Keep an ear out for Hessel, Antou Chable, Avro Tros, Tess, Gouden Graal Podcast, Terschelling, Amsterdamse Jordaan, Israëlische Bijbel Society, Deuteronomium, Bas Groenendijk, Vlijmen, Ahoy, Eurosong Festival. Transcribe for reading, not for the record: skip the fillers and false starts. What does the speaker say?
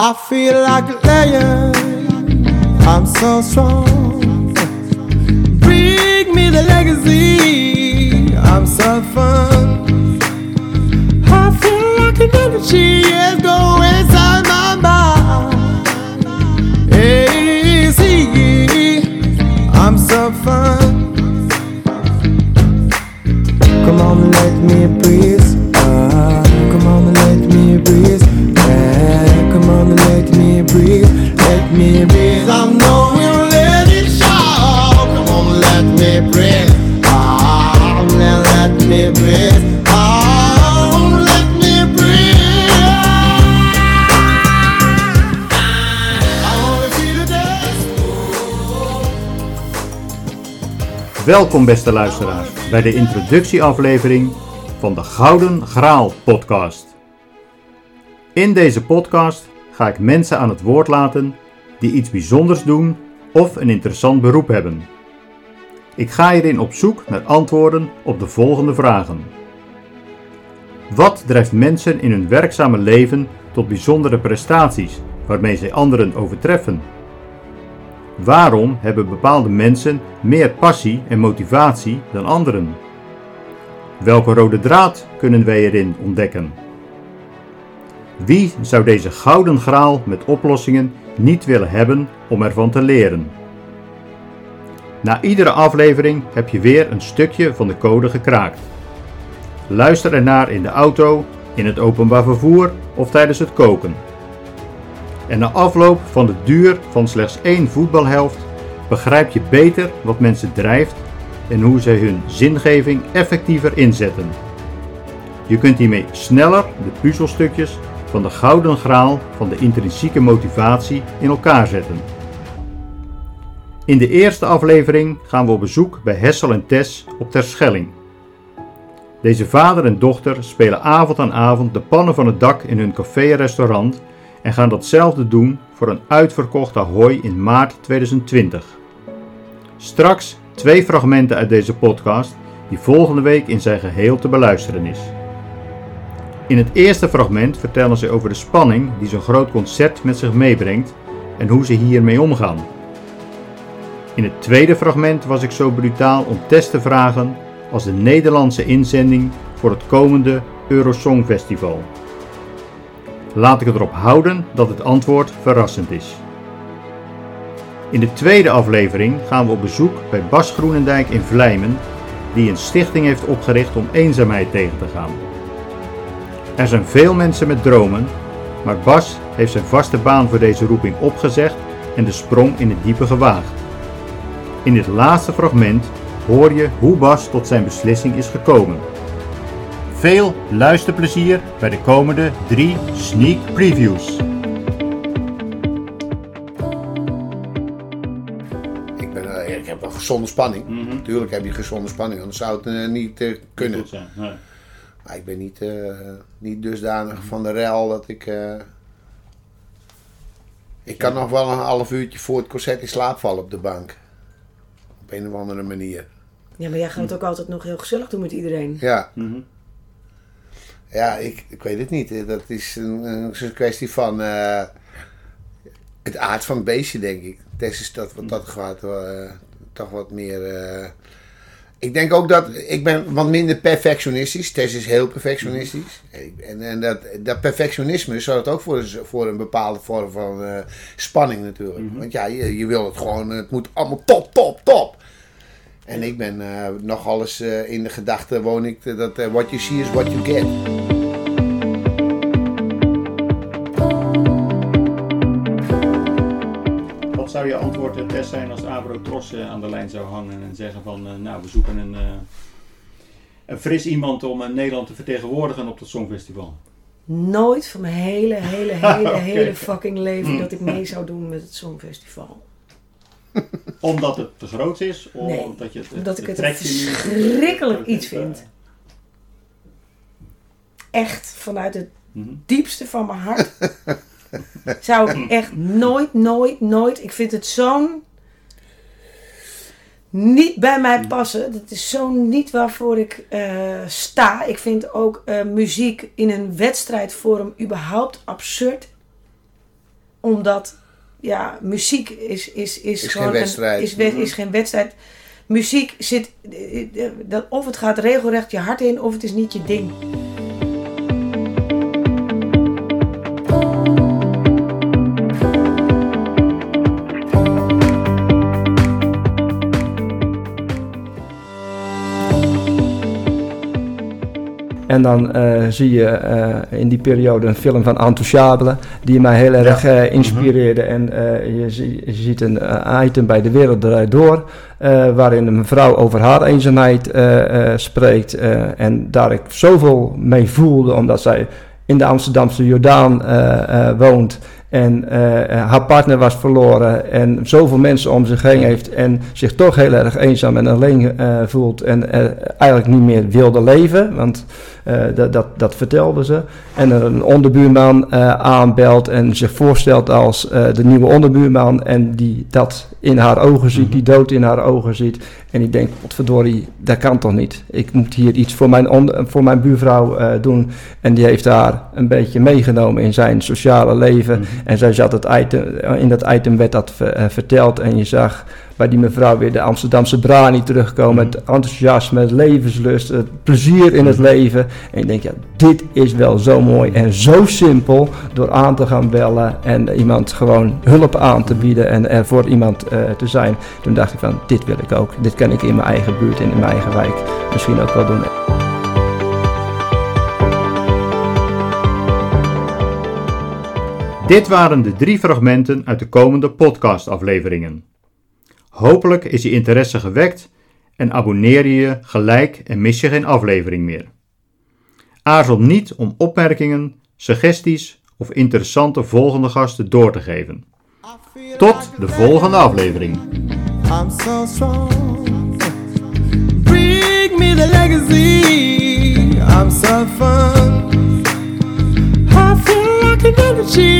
I feel like a lion, I'm so strong. Bring me the legacy, I'm so fun. I feel like an energy is going inside my mind. Easy, I'm so fun. Come on, let me breathe. Come on, let me breathe. Come on, let me breathe. Let me breathe. I know we'll let it show. Come on, let me breathe. Ah, let me breathe. Ah, let me breathe. I wanna see the dance. Welkom, beste luisteraars, bij de introductieaflevering van de Gouden Graal Podcast. In deze podcast ga ik mensen aan het woord laten die iets bijzonders doen of een interessant beroep hebben. Ik ga hierin op zoek naar antwoorden op de volgende vragen. Wat drijft mensen in hun werkzame leven tot bijzondere prestaties waarmee zij anderen overtreffen? Waarom hebben bepaalde mensen meer passie en motivatie dan anderen? Welke rode draad kunnen wij erin ontdekken? Wie zou deze gouden graal met oplossingen niet willen hebben om ervan te leren? Na iedere aflevering heb je weer een stukje van de code gekraakt. Luister ernaar in de auto, in het openbaar vervoer of tijdens het koken. En na afloop van de duur van slechts 1 voetbalhelft begrijp je beter wat mensen drijft en hoe zij hun zingeving effectiever inzetten. Je kunt hiermee sneller de puzzelstukjes van de gouden graal van de intrinsieke motivatie in elkaar zetten. In de eerste aflevering gaan we op bezoek bij Hessel en Tess op Terschelling. Deze vader en dochter spelen avond aan avond de pannen van het dak in hun café-restaurant en gaan datzelfde doen voor een uitverkocht Ahoy in maart 2020. Straks 2 fragmenten uit deze podcast die volgende week in zijn geheel te beluisteren is. In het eerste fragment vertellen ze over de spanning die zo'n groot concert met zich meebrengt en hoe ze hiermee omgaan. In het tweede fragment was ik zo brutaal om Tess te vragen als de Nederlandse inzending voor het komende Eurosong Festival. Laat ik het erop houden dat het antwoord verrassend is. In de tweede aflevering gaan we op bezoek bij Bas Groenendijk in Vlijmen, die een stichting heeft opgericht om eenzaamheid tegen te gaan. Er zijn veel mensen met dromen, maar Bas heeft zijn vaste baan voor deze roeping opgezegd en de sprong in het diepe gewaagd. In dit laatste fragment hoor je hoe Bas tot zijn beslissing is gekomen. Veel luisterplezier bij de komende 3 sneak previews. Ik heb een gezonde spanning. Mm-hmm. Tuurlijk heb je gezonde spanning, anders zou het niet kunnen. Goed, ja. Nee. Maar ik ben niet dusdanig van de rel dat ik... Ik kan nog wel een half uurtje voor het concert in slaap vallen op de bank. Op een of andere manier. Ja, maar jij gaat het ook altijd nog heel gezellig doen met iedereen. Ja. Mm-hmm. Ja, ik weet het niet. Dat is een kwestie van het aard van het beestje, denk ik. Tess is dat wat dat gaat, toch wat meer... Ik denk ook dat... Ik ben wat minder perfectionistisch. Tess is heel perfectionistisch. En dat perfectionisme zorgt ook voor een bepaalde vorm van spanning natuurlijk. Mm-hmm. Want ja, je wil het gewoon... Het moet allemaal top. En ik ben nogal eens in de gedachte woon ik dat what you see is what you get. Wat zou je antwoord best zijn als Avro Tros aan de lijn zou hangen en zeggen van we zoeken een fris iemand om Nederland te vertegenwoordigen op dat Songfestival? Nooit van mijn hele okay. Hele fucking leven dat ik mee zou doen met het Songfestival. Omdat het te groot is? Of nee, omdat je omdat ik het verschrikkelijk iets vind. Echt, vanuit het diepste van mijn hart. Zou ik echt nooit. Ik vind het zo'n... Niet bij mij passen. Dat is zo niet waarvoor ik sta. Ik vind ook muziek in een wedstrijdvorm überhaupt absurd. Omdat ja, muziek is gewoon geen wedstrijd. Is geen wedstrijd. Muziek zit, of het gaat regelrecht je hart in, of het is niet je ding. En dan zie je in die periode een film van Antou Chable die mij heel erg inspireerde. Mm-hmm. En je ziet een item bij De Wereld Draait Door, waarin een vrouw over haar eenzaamheid spreekt. En daar ik zoveel mee voelde, omdat zij in de Amsterdamse Jordaan woont. En haar partner was verloren en zoveel mensen om zich heen heeft en zich toch heel erg eenzaam en alleen voelt en eigenlijk niet meer wilde leven, want dat vertelden ze. En een onderbuurman aanbelt en zich voorstelt als de nieuwe onderbuurman en die dat in haar ogen ziet, die dood in haar ogen ziet. En ik denk, potverdorie, dat kan toch niet? Ik moet hier iets voor mijn buurvrouw doen. En die heeft haar een beetje meegenomen in zijn sociale leven. Mm-hmm. En zij zat in dat item werd dat verteld. En je zag bij die mevrouw weer de Amsterdamse brani terugkomen. Mm-hmm. Het enthousiasme, het levenslust, het plezier in het leven. En ik denk, ja, dit is wel zo mooi en zo simpel door aan te gaan bellen. En iemand gewoon hulp aan te bieden en er voor iemand te zijn. Toen dacht ik van, dit wil ik ook. Dit kan ik in mijn eigen buurt en in mijn eigen wijk misschien ook wel doen. Dit waren de 3 fragmenten uit de komende podcastafleveringen. Hopelijk is je interesse gewekt en abonneer je gelijk en mis je geen aflevering meer. Aarzel niet om opmerkingen, suggesties of interessante volgende gasten door te geven. Tot de volgende aflevering. I'm so strong. Bring me the legacy. I'm so fun. I feel like an energy.